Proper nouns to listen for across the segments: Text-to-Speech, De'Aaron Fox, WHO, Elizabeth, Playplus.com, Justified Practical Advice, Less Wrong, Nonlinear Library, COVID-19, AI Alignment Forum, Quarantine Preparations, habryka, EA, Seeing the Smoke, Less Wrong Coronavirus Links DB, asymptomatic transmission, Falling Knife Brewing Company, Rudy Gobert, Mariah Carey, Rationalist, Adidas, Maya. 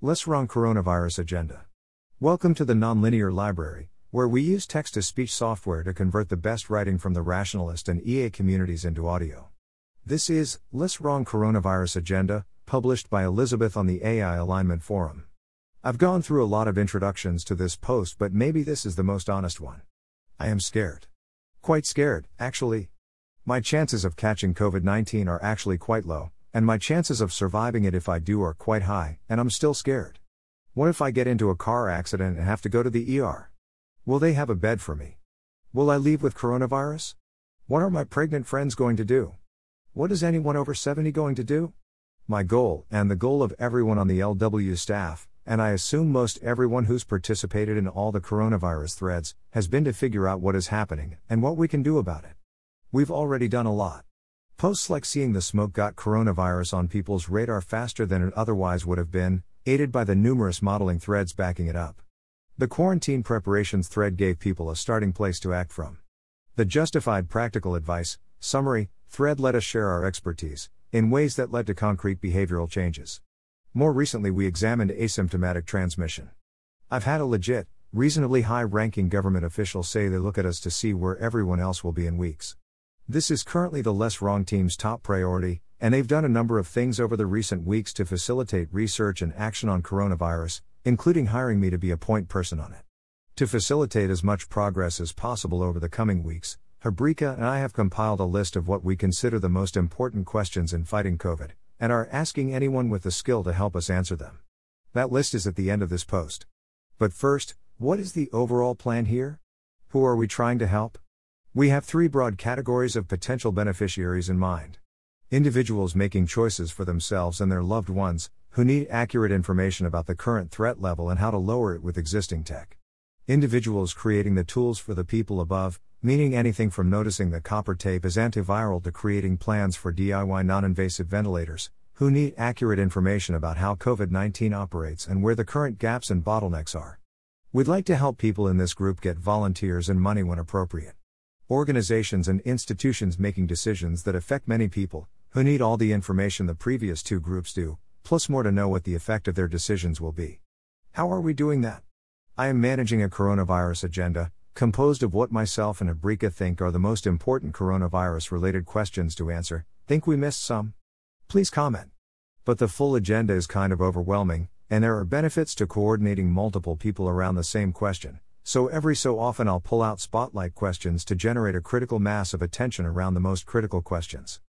Less Wrong Coronavirus Agenda. Welcome to the Nonlinear Library, where we use text-to-speech software to convert the best writing from the Rationalist and EA communities into audio. This is Less Wrong Coronavirus Agenda, published by Elizabeth on the AI Alignment Forum. I've gone through a lot of introductions to this post, but maybe this is the most honest one. I am scared. Quite scared, actually. My chances of catching COVID-19 are actually quite low, and my chances of surviving it if I do are quite high, and I'm still scared. What if I get into a car accident and have to go to the ER? Will they have a bed for me? Will I leave with coronavirus? What are my pregnant friends going to do? What is anyone over 70 going to do? My goal, and the goal of everyone on the LW staff, and I assume most everyone who's participated in all the coronavirus threads, has been to figure out what is happening and what we can do about it. We've already done a lot. Posts like Seeing the Smoke got coronavirus on people's radar faster than it otherwise would have been, aided by the numerous modeling threads backing it up. The Quarantine Preparations thread gave people a starting place to act from. The Justified Practical Advice summary thread let us share our expertise in ways that led to concrete behavioral changes. More recently, we examined asymptomatic transmission. I've had a legit, reasonably high-ranking government official say they look at us to see where everyone else will be in weeks. This is currently the Less Wrong team's top priority, and they've done a number of things over the recent weeks to facilitate research and action on coronavirus, including hiring me to be a point person on it. To facilitate as much progress as possible over the coming weeks, Habryka and I have compiled a list of what we consider the most important questions in fighting COVID, and are asking anyone with the skill to help us answer them. That list is at the end of this post. But first, what is the overall plan here? Who are we trying to help? We have three broad categories of potential beneficiaries in mind. Individuals making choices for themselves and their loved ones, who need accurate information about the current threat level and how to lower it with existing tech. Individuals creating the tools for the people above, meaning anything from noticing that copper tape is antiviral to creating plans for DIY non-invasive ventilators, who need accurate information about how COVID-19 operates and where the current gaps and bottlenecks are. We'd like to help people in this group get volunteers and money when appropriate. Organizations and institutions making decisions that affect many people, who need all the information the previous two groups do, plus more to know what the effect of their decisions will be. How are we doing that? I am managing a coronavirus agenda, composed of what myself and Habryka think are the most important coronavirus-related questions to answer. Think we missed some? Please comment. But the full agenda is kind of overwhelming, and there are benefits to coordinating multiple people around the same question, so every so often I'll pull out spotlight questions to generate a critical mass of attention around the most critical questions.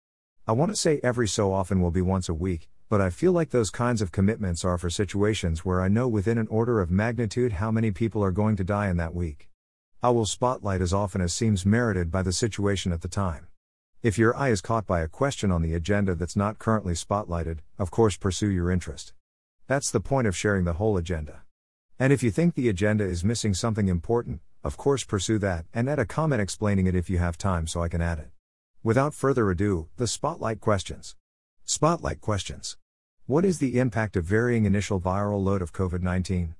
I want to say every so often will be once a week, but I feel like those kinds of commitments are for situations where I know within an order of magnitude how many people are going to die in that week. I will spotlight as often as seems merited by the situation at the time. If your eye is caught by a question on the agenda that's not currently spotlighted, of course pursue your interest. That's the point of sharing the whole agenda. And if you think the agenda is missing something important, of course pursue that and add a comment explaining it if you have time so I can add it. Without further ado, the spotlight questions. Spotlight questions. What is the impact of varying initial viral load of COVID-19?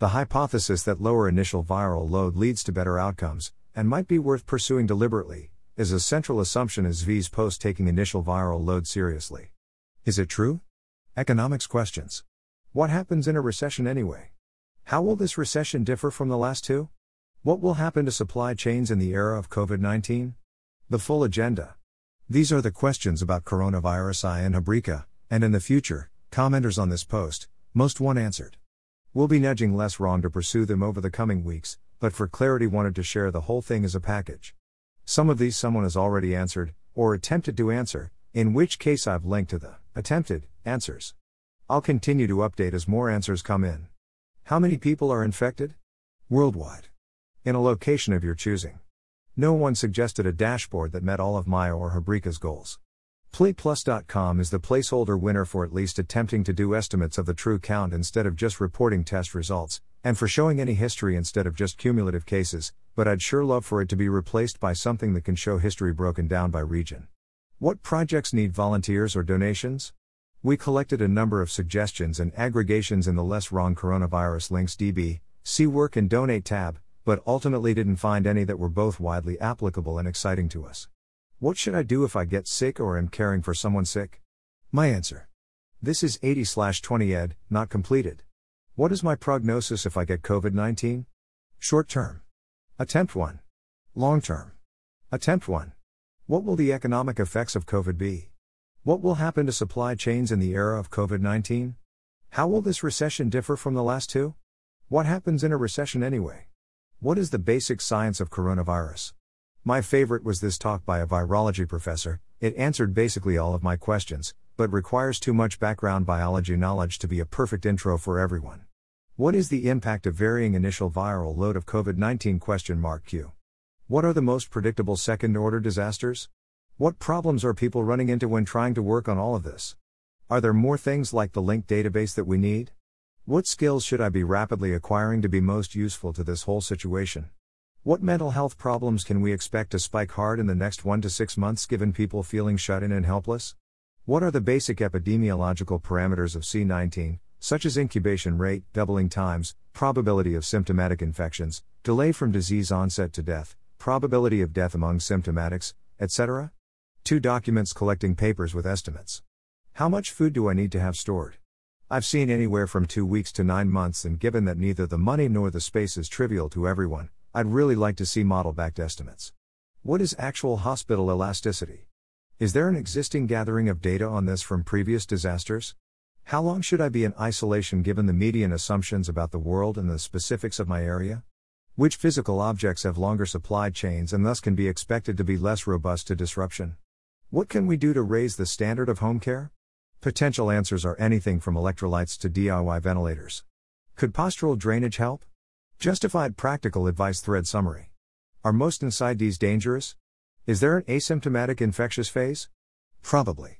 The hypothesis that lower initial viral load leads to better outcomes, and might be worth pursuing deliberately, is a central assumption as V's post taking initial viral load seriously. Is it true? Economics questions. What happens in a recession anyway? How will this recession differ from the last two? What will happen to supply chains in the era of COVID-19? The full agenda. These are the questions about coronavirus I and Habryka, and in the future, commenters on this post, most want answered. We'll be nudging Less Wrong to pursue them over the coming weeks, but for clarity wanted to share the whole thing as a package. Some of these someone has already answered, or attempted to answer, in which case I've linked to the attempted answers. I'll continue to update as more answers come in. How many people are infected? Worldwide. In a location of your choosing. No one suggested a dashboard that met all of Maya or Habryka's goals. Playplus.com is the placeholder winner for at least attempting to do estimates of the true count instead of just reporting test results, and for showing any history instead of just cumulative cases, but I'd sure love for it to be replaced by something that can show history broken down by region. What projects need volunteers or donations? We collected a number of suggestions and aggregations in the Less Wrong Coronavirus Links DB, see Work and Donate tab, but ultimately didn't find any that were both widely applicable and exciting to us. What should I do if I get sick or am caring for someone sick? My answer. This is 80/20 ed, not completed. What is my prognosis if I get COVID-19? Short term. Attempt 1. Long term. Attempt 1. What will the economic effects of COVID be? What will happen to supply chains in the era of COVID-19? How will this recession differ from the last two? What happens in a recession anyway? What is the basic science of coronavirus? My favorite was this talk by a virology professor. It answered basically all of my questions, but requires too much background biology knowledge to be a perfect intro for everyone. What is the impact of varying initial viral load of COVID-19 ? What are the most predictable second-order disasters? What problems are people running into when trying to work on all of this? Are there more things like the linked database that we need? What skills should I be rapidly acquiring to be most useful to this whole situation? What mental health problems can we expect to spike hard in the next 1 to 6 months given people feeling shut in and helpless? What are the basic epidemiological parameters of C-19, such as incubation rate, doubling times, probability of symptomatic infections, delay from disease onset to death, probability of death among symptomatics, etc.? 2 Documents collecting papers with estimates. How much food do I need to have stored? I've seen anywhere from 2 weeks to 9 months, and given that neither the money nor the space is trivial to everyone, I'd really like to see model-backed estimates. What is actual hospital elasticity? Is there an existing gathering of data on this from previous disasters? How long should I be in isolation given the median assumptions about the world and the specifics of my area? Which physical objects have longer supply chains and thus can be expected to be less robust to disruption? What can we do to raise the standard of home care? Potential answers are anything from electrolytes to DIY ventilators. Could postural drainage help? Justified Practical Advice thread summary. Are most incidees dangerous? Is there an asymptomatic infectious phase? Probably.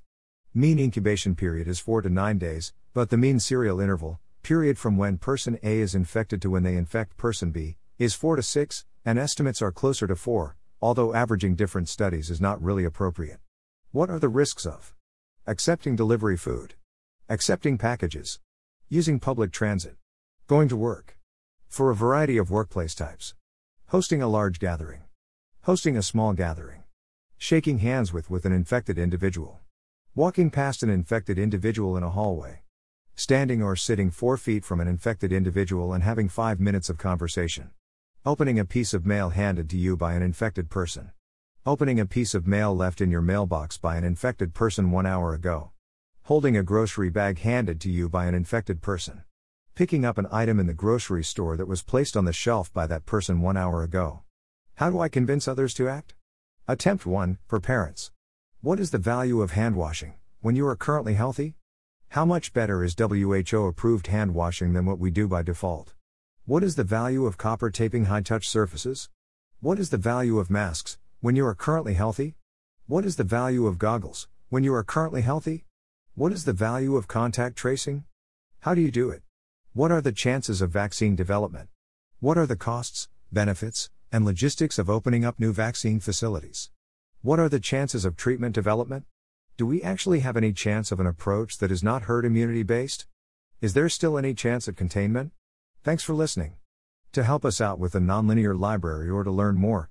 Mean incubation period is 4 to 9 days, but the mean serial interval, period from when person A is infected to when they infect person B, is 4 to 6, and estimates are closer to 4, although averaging different studies is not really appropriate. What are the risks of accepting delivery food, accepting packages, using public transit, going to work, for a variety of workplace types, hosting a large gathering, hosting a small gathering, shaking hands with an infected individual, walking past an infected individual in a hallway, standing or sitting 4 feet from an infected individual and having 5 minutes of conversation, opening a piece of mail handed to you by an infected person, opening a piece of mail left in your mailbox by an infected person 1 hour ago, holding a grocery bag handed to you by an infected person, picking up an item in the grocery store that was placed on the shelf by that person 1 hour ago. How do I convince others to act? Attempt 1, for parents. What is the value of handwashing when you are currently healthy? How much better is WHO-approved handwashing than what we do by default? What is the value of copper taping high-touch surfaces? What is the value of masks when you are currently healthy? What is the value of goggles when you are currently healthy? What is the value of contact tracing? How do you do it? What are the chances of vaccine development? What are the costs, benefits, and logistics of opening up new vaccine facilities? What are the chances of treatment development? Do we actually have any chance of an approach that is not herd immunity based? Is there still any chance at containment? Thanks for listening. To help us out with the Nonlinear Library or to learn more,